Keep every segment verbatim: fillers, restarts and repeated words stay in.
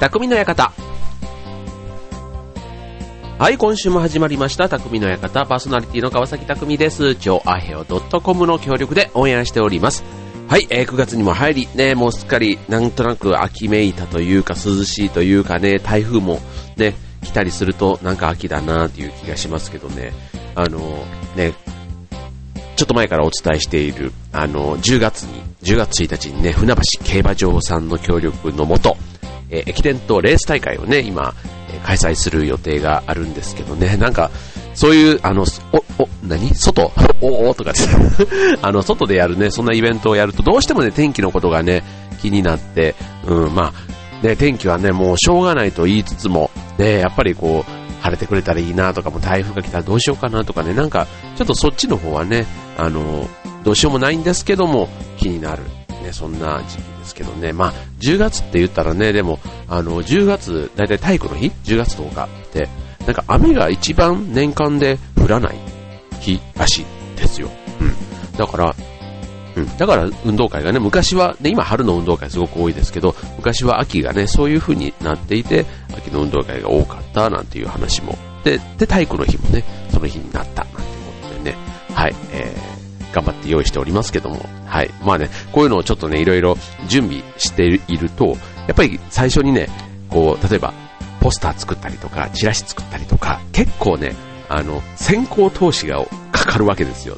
匠の館。はい、今週も始まりました匠の館。パーソナリティの川崎匠です。超アヘオ .com の協力でオンエアしております。はい、えー、くがつにも入りね、もうすっかりなんとなく秋めいたというか、涼しいというかね、台風もね来たりするとなんか秋だなという気がしますけどね、あのねちょっと前からお伝えしているあのじゅうがつにじゅうがつついたちにね、船橋競馬場さんの協力のもと、えー、駅伝とレース大会をね今開催する予定があるんですけどね、なんかそういうあのおお何外おおとかですあの外でやるね、そんなイベントをやるとどうしてもね天気のことがね気になって、うん、まあね天気はねもうしょうがないと言いつつもね、やっぱりこう晴れてくれたらいいなとか、も台風が来たらどうしようかなとかね、なんかちょっとそっちの方はねあのどうしようもないんですけども気になるね、そんな時期ですけどね。まあじゅうがつって言ったらね、でもあのじゅうがつだいたい体育の日じゅうがつとおかってなんか雨が一番年間で降らない日らしいですよ、うん、だから、うん、だから運動会がね昔はね、今春の運動会すごく多いですけど、昔は秋がねそういう風になっていて秋の運動会が多かったなんていう話も で, で体育の日もねその日になったなんてことでね、はい、えー頑張って用意しておりますけども、はい、まあねこういうのをちょっとねいろいろ準備していると、やっぱり最初にねこう例えばポスター作ったりとかチラシ作ったりとか、結構ねあの先行投資がかかるわけですよ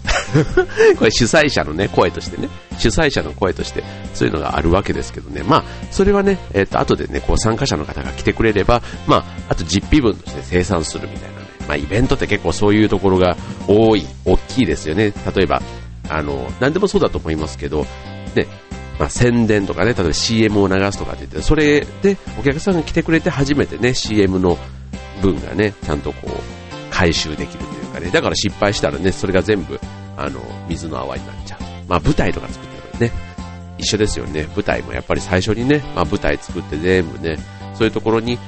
これ主催者のね声としてね、主催者の声としてそういうのがあるわけですけどね、まあそれはねえっと後でねこう参加者の方が来てくれれば、まああと実費分として生産するみたいなね、まあイベントって結構そういうところが多い大きいですよね。例えばあの何でもそうだと思いますけど、で、まあ、宣伝とかね、例えば シーエム を流すとかって言って、それでお客さんが来てくれて初めてね シーエム の分がねちゃんとこう回収できるというかね、だから失敗したらねそれが全部あの水の泡になっちゃう。まあ舞台とか作ってるね一緒ですよね。舞台もやっぱり最初にね、まあ、舞台作って全部ねそういうところに、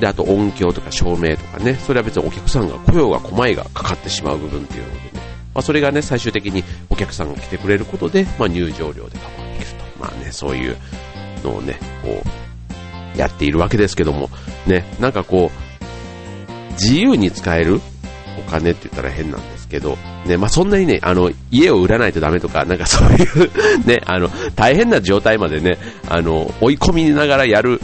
であと音響とか照明とかね、それは別にお客さんが雇用がこまいがかかってしまう部分っていうのでね、まあ、それがね最終的にお客さんが来てくれることで、まあ、入場料でカバーできると、まあね、そういうのをねこうやっているわけですけどもね、なんかこう自由に使えるお金って言ったら変なんですけどね、まあ、そんなにねあの家を売らないとダメとかなんかそういうねあの大変な状態までねあの追い込みながらやる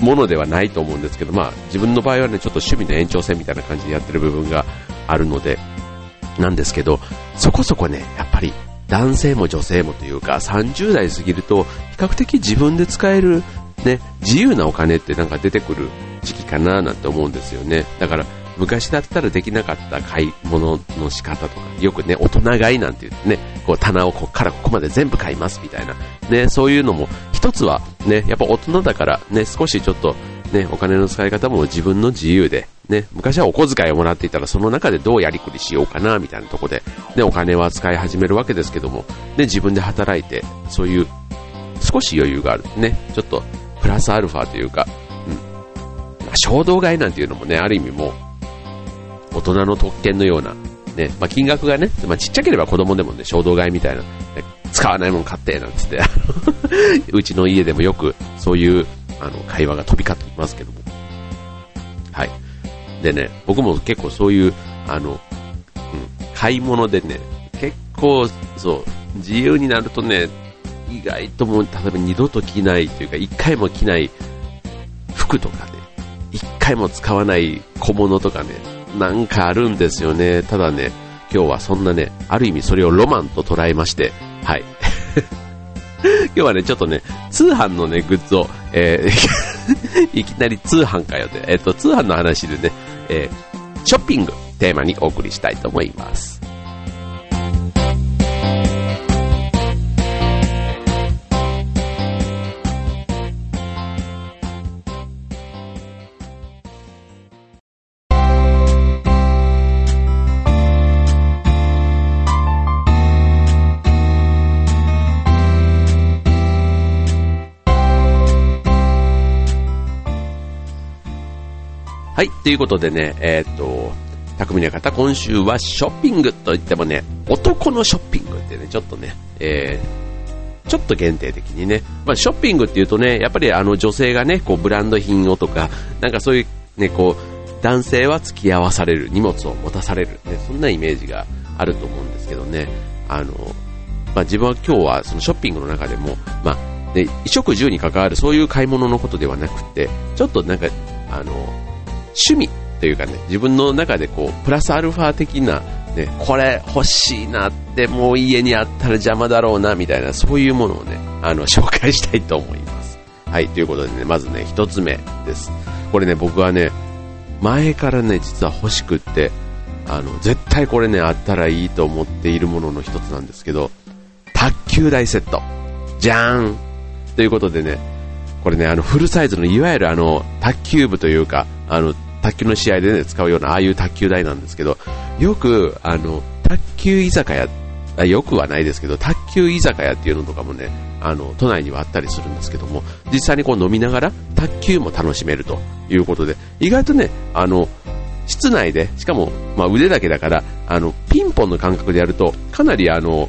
ものではないと思うんですけど、まあ自分の場合はねちょっと趣味の延長線みたいな感じでやってる部分があるのでなんですけど、そこそこねやっぱり男性も女性もというかさんじゅうだい過ぎると比較的自分で使える、ね、自由なお金ってなんか出てくる時期かななんて思うんですよね。だから昔だったらできなかった買い物の仕方とか、よくね大人買いなんて言ってねこう棚をここからここまで全部買いますみたいな、ね、そういうのも一つはねやっぱ大人だからね少しちょっとね、お金の使い方も自分の自由で、ね、昔はお小遣いをもらっていたらその中でどうやりくりしようかなみたいなところで、ね、お金は使い始めるわけですけども、ね、自分で働いてそういう少し余裕がある、ね、ちょっとプラスアルファというか、うんまあ、衝動買いなんていうのもねある意味もう大人の特権のような、ねまあ、金額がね、まあ、ちっちゃければ子供でも、ね、衝動買いみたいな、ね、使わないもん買ってなんつってうちの家でもよくそういうあの会話が飛び交っていますけども、はいでね僕も結構そういうあの、うん、買い物でね結構そう自由になるとね意外ともう例えば二度と着ないというか一回も着ない服とかね一回も使わない小物とかねなんかあるんですよね。ただね今日はそんなねある意味それをロマンと捉えまして、はい今日はねちょっとね通販のねグッズを、えー、いきなり通販かよって、えー、と通販の話でね、えー、ショッピングテーマにお送りしたいと思います。はい、ということでね、えっと、匠の方、今週はショッピングといってもね、男のショッピングってね、ちょっとね、えちょっと限定的にね、まあ、ショッピングっていうとね、やっぱりあの女性がねこうブランド品をとか、なんかそういうねこう男性は付き合わされる、荷物を持たされる、ね、そんなイメージがあると思うんですけどね、あの、まあ、自分は今日はそのショッピングの中でも、まあね、衣食住に関わるそういう買い物のことではなくて、ちょっとなんかあの趣味というかね、自分の中でこうプラスアルファ的な、ね、これ欲しいなって、もう家にあったら邪魔だろうなみたいな、そういうものをねあの紹介したいと思います。はい、ということでね、まずね一つ目です。これね僕はね前からね実は欲しくって、あの絶対これねあったらいいと思っているものの一つなんですけど、卓球台セットじゃーんということでね、これねあのフルサイズのいわゆるあの卓球部というか、あの卓球の試合で、ね、使うようなああいう卓球台なんですけど、よくあの卓球居酒屋、あ、よくはないですけど卓球居酒屋っていうのとかもねあの都内にはあったりするんですけども、実際にこう飲みながら卓球も楽しめるということで、意外とねあの室内でしかも、まあ、腕だけだから、あのピンポンの感覚でやるとかなりあの、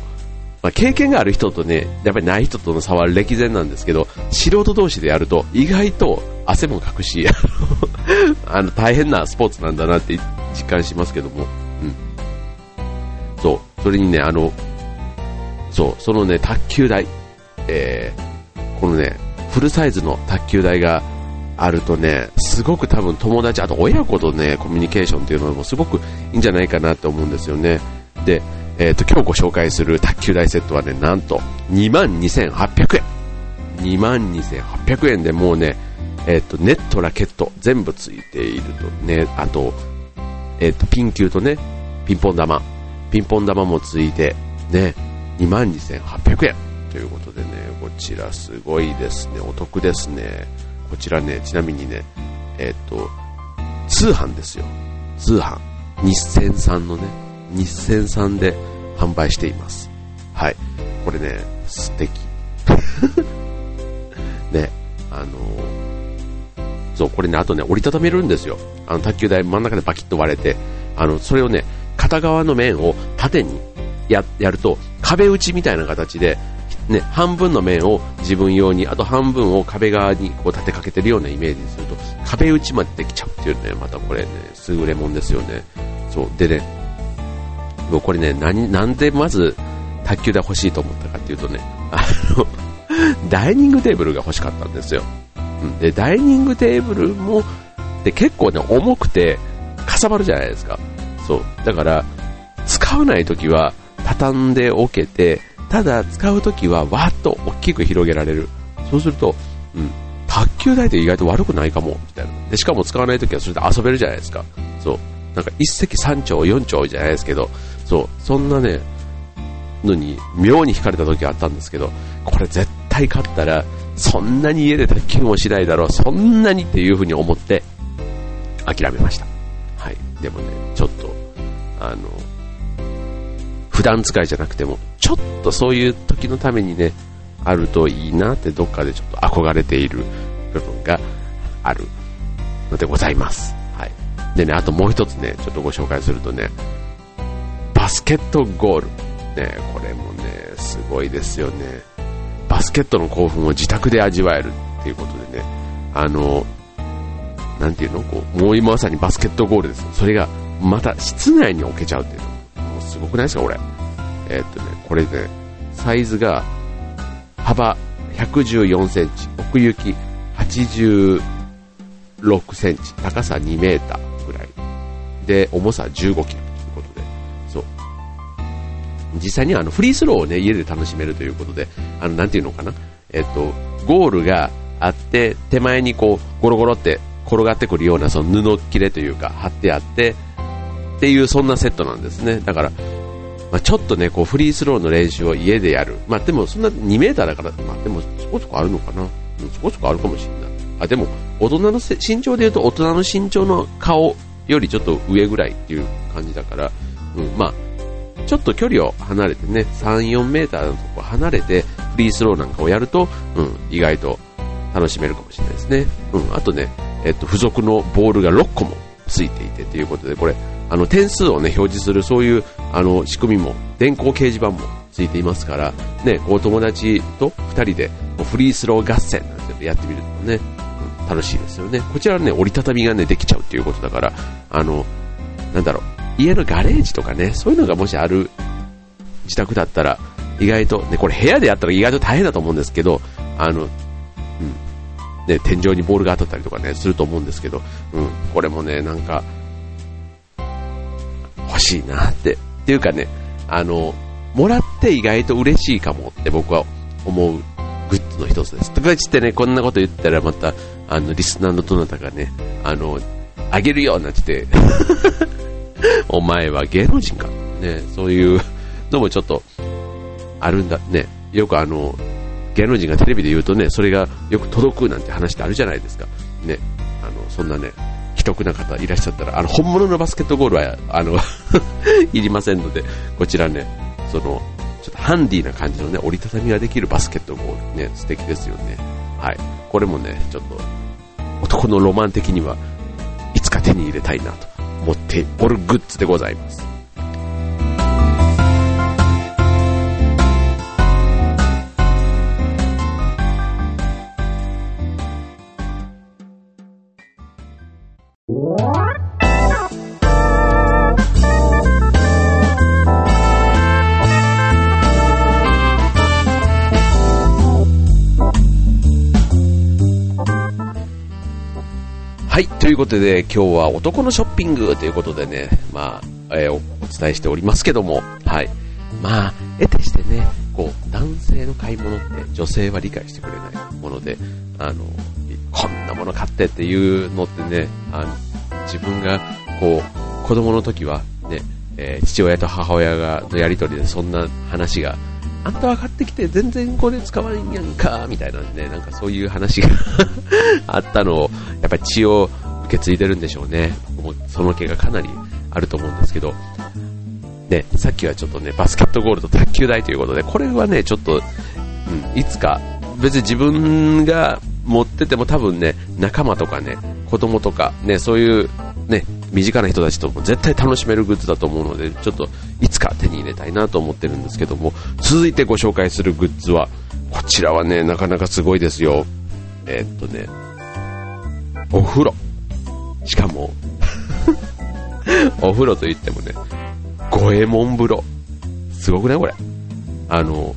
まあ、経験がある人とねやっぱりない人との差は歴然なんですけど、素人同士でやると意外と汗もかくしあの大変なスポーツなんだなって実感しますけども、うん、そうそれにねあのそうそのね卓球台、えー、このねフルサイズの卓球台があるとね、すごく多分友達、あと親子とねコミュニケーションというのもすごくいいんじゃないかなって思うんですよね。で、えーと今日ご紹介する卓球台セットはね、なんとにまんにせんはっぴゃくえん、にまんにせんはっぴゃくえんでもうね、えー、とネット、ラケット全部ついているとね、あと、えー、とピン球とねピンポン玉ピンポン玉もついてね、にまんにせんはっぴゃくえんということでね、こちらすごいですね、お得ですね。こちらねちなみにね、えー、と通販ですよ、通販日銭さんのね日銭さんで販売しています。はい、これね素敵ね、あのーそうこれね、あとね折りたためるんですよ、あの卓球台真ん中でバキッと割れて、あのそれをね片側の面を縦に や, やると壁打ちみたいな形で、ね、半分の面を自分用に、あと半分を壁側にこう立てかけてるようなイメージにすると壁打ちまでできちゃうっていうね、またこれね優れもんですよね。そうでね、もうこれね 何, なんでまず卓球台欲しいと思ったかっていうとね、あのダイニングテーブルが欲しかったんですよ。でダイニングテーブルもで結構ね重くてかさばるじゃないですか。そうだから使わないときは畳んでおけて、ただ使うときはわっと大きく広げられる。そうすると、うん、卓球台って意外と悪くないかもみたいな。でしかも使わないときはそれで遊べるじゃないですか。そうなんか一石三鳥四鳥じゃないですけど、そうそんなねのに妙に惹かれたときがあったんですけど、これ絶対買ったらそんなに家で卓球もしないだろう、そんなにっていう風に思って諦めました。はい。でもね、ちょっとあの普段使いじゃなくてもちょっとそういう時のためにねあるといいなってどっかでちょっと憧れている部分があるのでございます。はい。でね、あともう一つねちょっとご紹介するとね、バスケットゴールね、これもねすごいですよね。バスケットの興奮を自宅で味わえるっていうことでね、あのなんていうの、こうもう今まさにバスケットゴールです。それがまた室内に置けちゃうっていうのもうすごくないですかこれ。えーっとねこれねサイズが幅ひゃくじゅうよんセンチ、奥行きはちじゅうろくセンチ、高さにメーターぐらいで重さじゅうごキロということで、そう実際にあのフリースローを、ね、家で楽しめるということで、あのなんていうのかな、えっと、ゴールがあって手前にこうゴロゴロって転がってくるようなその布切れというか貼ってあってっていう、そんなセットなんですね。だから、まあ、ちょっとねこうフリースローの練習を家でやる、まあ、でもそんなにメーターだから、まあ、でもそこそこあるのかな、そこそこあるかもしれない。あでも大人の身長でいうと大人の身長の顔よりちょっと上ぐらいっていう感じだから、うん、まあちょっと距離を離れてね、さん、よんメーターのとこ離れてフリースローなんかをやると、うん、意外と楽しめるかもしれないですね。うん、あとね、えっと、付属のボールがろっこもついていてということで、これ、あの、点数をね、表示するそういう、あの、仕組みも、電光掲示板もついていますから、ね、こう友達とふたりでフリースロー合戦なんてやってみるのもね、うん、楽しいですよね。こちらはね、折りたたみがね、できちゃうということだから、あの、なんだろう、家のガレージとかね、そういうのがもしある自宅だったら、意外と、ね、これ部屋でやったら意外と大変だと思うんですけど、あの、うん、ね、天井にボールが当たったりとかね、すると思うんですけど、うん、これもね、なんか、欲しいなって、っていうかね、あの、もらって意外と嬉しいかもって僕は思うグッズの一つです。とか言ってね、こんなこと言ったらまた、あの、リスナーのどなたがね、あの、あげるよなんて言って、お前は芸能人か。ね、そういうのもちょっと、あるんだね。よくあの、芸能人がテレビで言うとね、それがよく届くなんて話ってあるじゃないですか。ね、あの、そんなね、奇特な方いらっしゃったら、あの、本物のバスケットゴールは、あの、いりませんので、こちらね、その、ちょっとハンディな感じのね、折りたたみができるバスケットゴールね、素敵ですよね。はい。これもね、ちょっと、男のロマン的には、いつか手に入れたいなと思っておるグッズでございます。はい、ということで今日は男のショッピングということでね、まあ、えー、お, お伝えしておりますけども、はい、まあ得てしてね、こう男性の買い物って女性は理解してくれないもので、あのこんなもの買ってっていうのってね、あの自分がこう子供の時はね、えー、父親と母親がのやり取りでそんな話が、あんたは買ってきて全然これ使わんやんかみたいなね、なんかそういう話があったのをやっぱり血を受け継いでるんでしょうね。その気がかなりあると思うんですけど、ね、さっきはちょっとねバスケットゴールと卓球台ということで、これはねちょっと、うん、いつか別に自分が持ってても多分ね仲間とかね子供とかねそういうね身近な人たちとも絶対楽しめるグッズだと思うので、ちょっといつか手に入れたいなと思ってるんですけども、続いてご紹介するグッズはこちらはねなかなかすごいですよ。えー、っとねお風呂、しかもお風呂といってもね五右衛門風呂、すごくないこれ、あの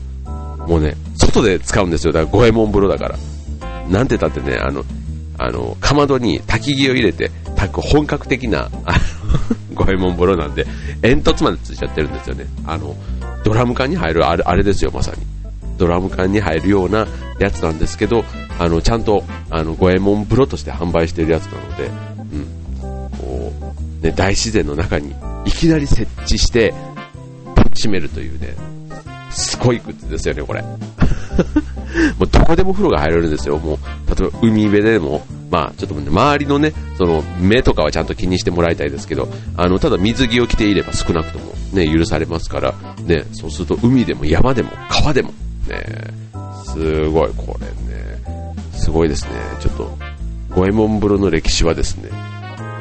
もうね外で使うんですよ。だから五右衛門風呂だからなんてだってね、あのあのかまどに焚き木を入れて炊く本格的な五右衛門風呂なんで、煙突までついちゃってるんですよね。あのドラム缶に入るあれ、あれですよ、まさにドラム缶に入るようなやつなんですけど、あのちゃんとあの五右衛門風呂として販売しているやつなので、うんこうね、大自然の中にいきなり設置して閉めるというね、すごいグッズですよねこれもうどこでも風呂が入れるんですよ。もう例えば海辺でも、まあちょっとね、周りのねその目とかはちゃんと気にしてもらいたいですけど、あのただ水着を着ていれば少なくとも、ね、許されますから、ね、そうすると海でも山でも川でも、ね、すごいこれねすごいですね。ちょっと五右衛門風呂の歴史はですね、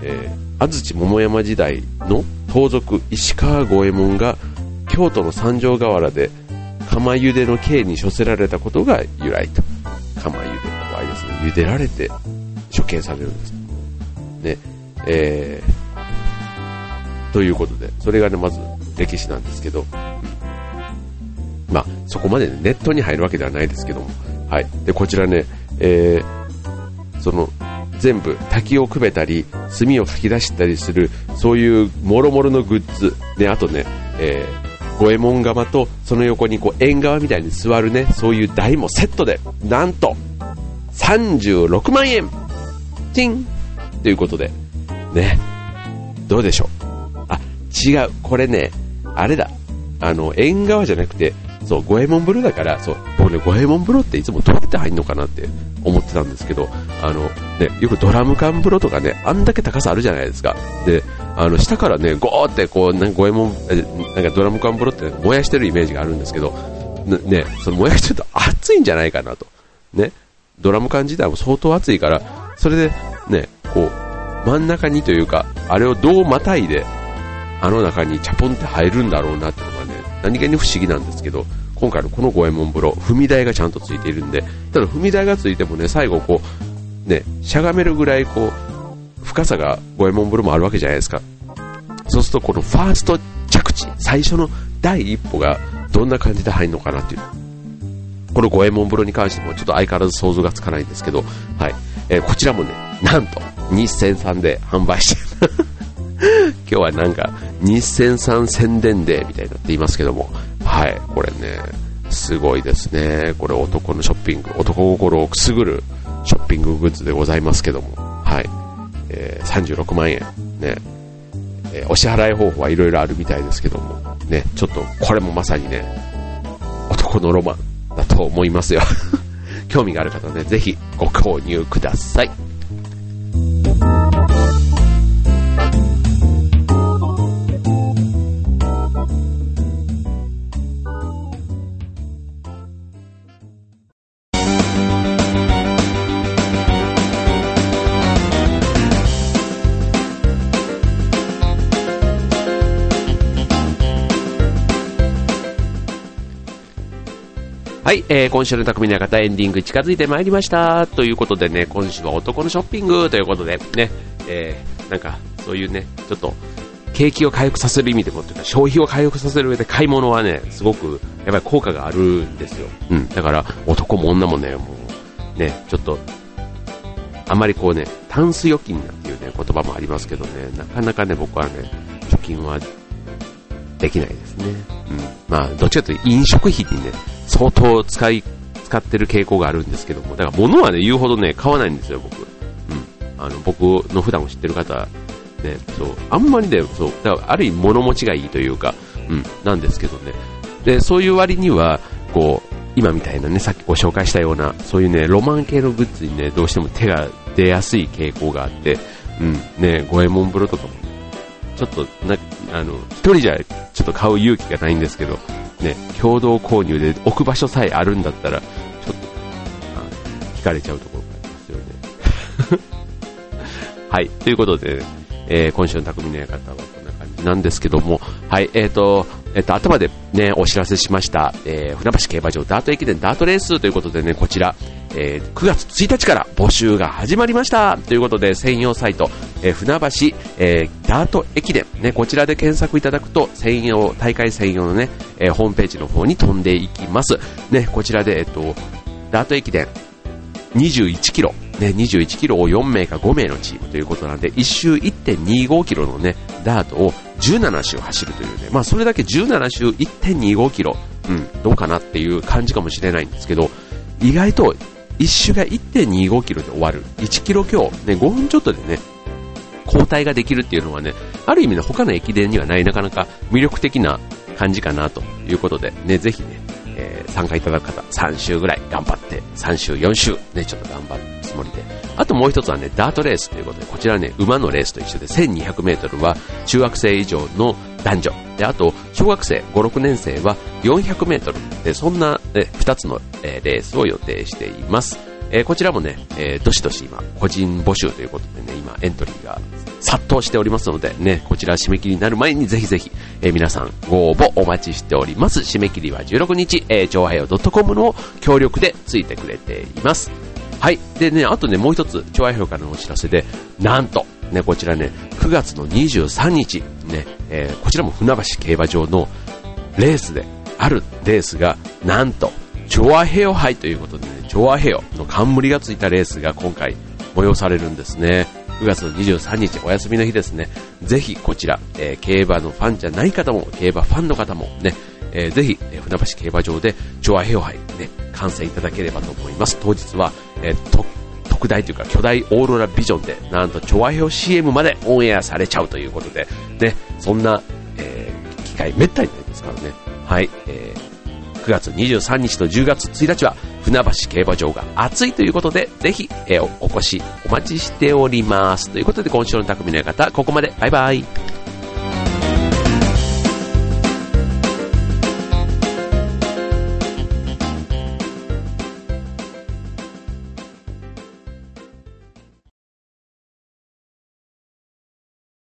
えー、安土桃山時代の盗賊石川五右衛門が京都の三条河原で釜茹での刑に処せられたことが由来と。釜茹での場合ですね、茹でられて処刑されるんですね、えー、ということで、それがねまず歴史なんですけど、うん、まあそこまで、ね、ネットに入るわけではないですけども、はい、でこちらね、えー、その全部滝をくべたり炭をかき出したりする、そういうもろもろのグッズで、あとね、えー五右衛門釜とその横にこう縁側みたいに座るね、そういう台もセットでなんとさんじゅうろくまんえんチンということでね、どうでしょう。あ、違う、これねあれだ、あの縁側じゃなくてそう五右衛門風呂だから、そう僕ね五右衛門風呂っていつもどうやって入るのかなって思ってたんですけど、あの、ね、よくドラム缶風呂とかね、あんだけ高さあるじゃないですか。であの下からねゴーってこうなんか五右衛門、なんかドラム缶風呂って燃やしてるイメージがあるんですけど、ね、その燃やしてると熱いんじゃないかなと、ね、ドラム缶自体も相当熱いから、それでねこう真ん中にというか、あれをどうまたいであの中にチャポンって入るんだろうなっていうのがね、何気に不思議なんですけど、今回のこの五右衛門風呂、踏み台がちゃんとついているんで、ただ踏み台がついてもね、最後こうね、しゃがめるぐらいこう深さが五右衛門風呂もあるわけじゃないですか。そうするとこのファースト着地、最初の第一歩がどんな感じで入るのかなっていう、この五右衛門風呂に関してもちょっと相変わらず想像がつかないんですけど、はい、えー、こちらもね、なんと日銭さんで販売してる今日はなんか日銭さん宣伝デーみたいになっていますけども、はい、これねすごいですね。これ男のショッピング、男心をくすぐるショッピンググッズでございますけども、はい、えー、さんじゅうろくまんえんね、えー、お支払い方法はいろいろあるみたいですけどもね、ちょっとこれもまさにね男のロマンだと思いますよ興味がある方はね、ぜひご購入ください。はい、えー、今週の匠の館エンディング近づいてまいりましたということでね、今週は男のショッピングということでね、えー、なんかそういうね、ちょっと景気を回復させる意味でもというか、消費を回復させる上で買い物はねすごくやっぱり効果があるんですよ。うん、だから男も女もね、もうねちょっとあまりこうね、タンス預金なんていうね言葉もありますけどね、なかなかね僕はね貯金はできないですね。うん、まあどっちかというと飲食費にね相当使い使ってる傾向があるんですけども、だから物はね言うほどね買わないんですよ僕。うん、あの僕の普段を知ってる方ね、そうあんまりね、そうだからある意味物持ちがいいというか、うん、なんですけどね。でそういう割にはこう今みたいなね、さっきご紹介したようなそういうねロマン系のグッズにねどうしても手が出やすい傾向があって、うん、ね五右衛門風呂とかも、ね、ちょっとなあの一人じゃちょっと買う勇気がないんですけど。ね、共同購入で置く場所さえあるんだったらちょっと惹かれちゃうところがありますよねはいということで、ねえー、今週の匠の館はこんな感じなんですけども、はいえーとえーと頭で、ね、お知らせしました、えー、船橋競馬場ダート駅伝ダートレースということでね、こちら、えー、くがつついたちから募集が始まりましたということで、専用サイト、えー、船橋、えー、ダート駅伝、ね、こちらで検索いただくと専用大会専用のね、えー、ホームページの方に飛んでいきます、ね、こちらで、えー、とダート駅伝にじゅういちキロ、ね、にじゅういちキロをよんめいかごめいのチームということなんで、いっ周 いってんにごキロの、ね、ダートをじゅうななしゅう走るというね、まあ、それだけじゅうななしゅう いってんにごキロ、うん、どうかなっていう感じかもしれないんですけど、意外といっ周が いってんにごキロで終わる、いちキロきょう、ね、ごふんちょっとでね交代ができるっていうのはね、ある意味の他の駅伝にはないなかなか魅力的な感じかなということでね、ぜひね、えー、参加いただく方さん週ぐらい頑張って、さん週よん週ねちょっと頑張るつもりで、あともう一つはねダートレースということで、こちらね馬のレースと一緒で せんにひゃくメートル は中学生以上の男女で、あと小学生 ごろくねん生は よんひゃくメートル で、そんな、ね、ふたつの、えー、レースを予定しています。えー、こちらもね、えー、どしどし今個人募集ということでね、今エントリーが殺到しておりますのでね、こちら締め切りになる前にぜひぜひ、えー、皆さんご応募お待ちしております。締め切りはじゅうろくにち、ちょうはよう .com の協力でついてくれています。はいでね、あとねもう一つちょうはようからのお知らせで、なんとねこちらねくがつのにじゅうさんにちね、えー、こちらも船橋競馬場のレースであるレースが、なんとチョアヘオ杯ということでね、チョアヘオの冠がついたレースが今回催されるんですね。くがつのにじゅうさんにちお休みの日ですね。ぜひこちら、えー、競馬のファンじゃない方も競馬ファンの方もね、えー、ぜひ、えー、船橋競馬場でチョアヘオ杯ね観戦いただければと思います。当日は、えー、と特大というか巨大オーロラビジョンでなんとチョアヘオ シーエム までオンエアされちゃうということでね、そんな、えー、機会めったにないですからね。はい、えーくがつにじゅうさんにちとじゅうがつついたちは船橋競馬場が暑いということで、ぜひ、えー、お越しお待ちしておりますということで、今週の匠の館ここまで。バイバイ。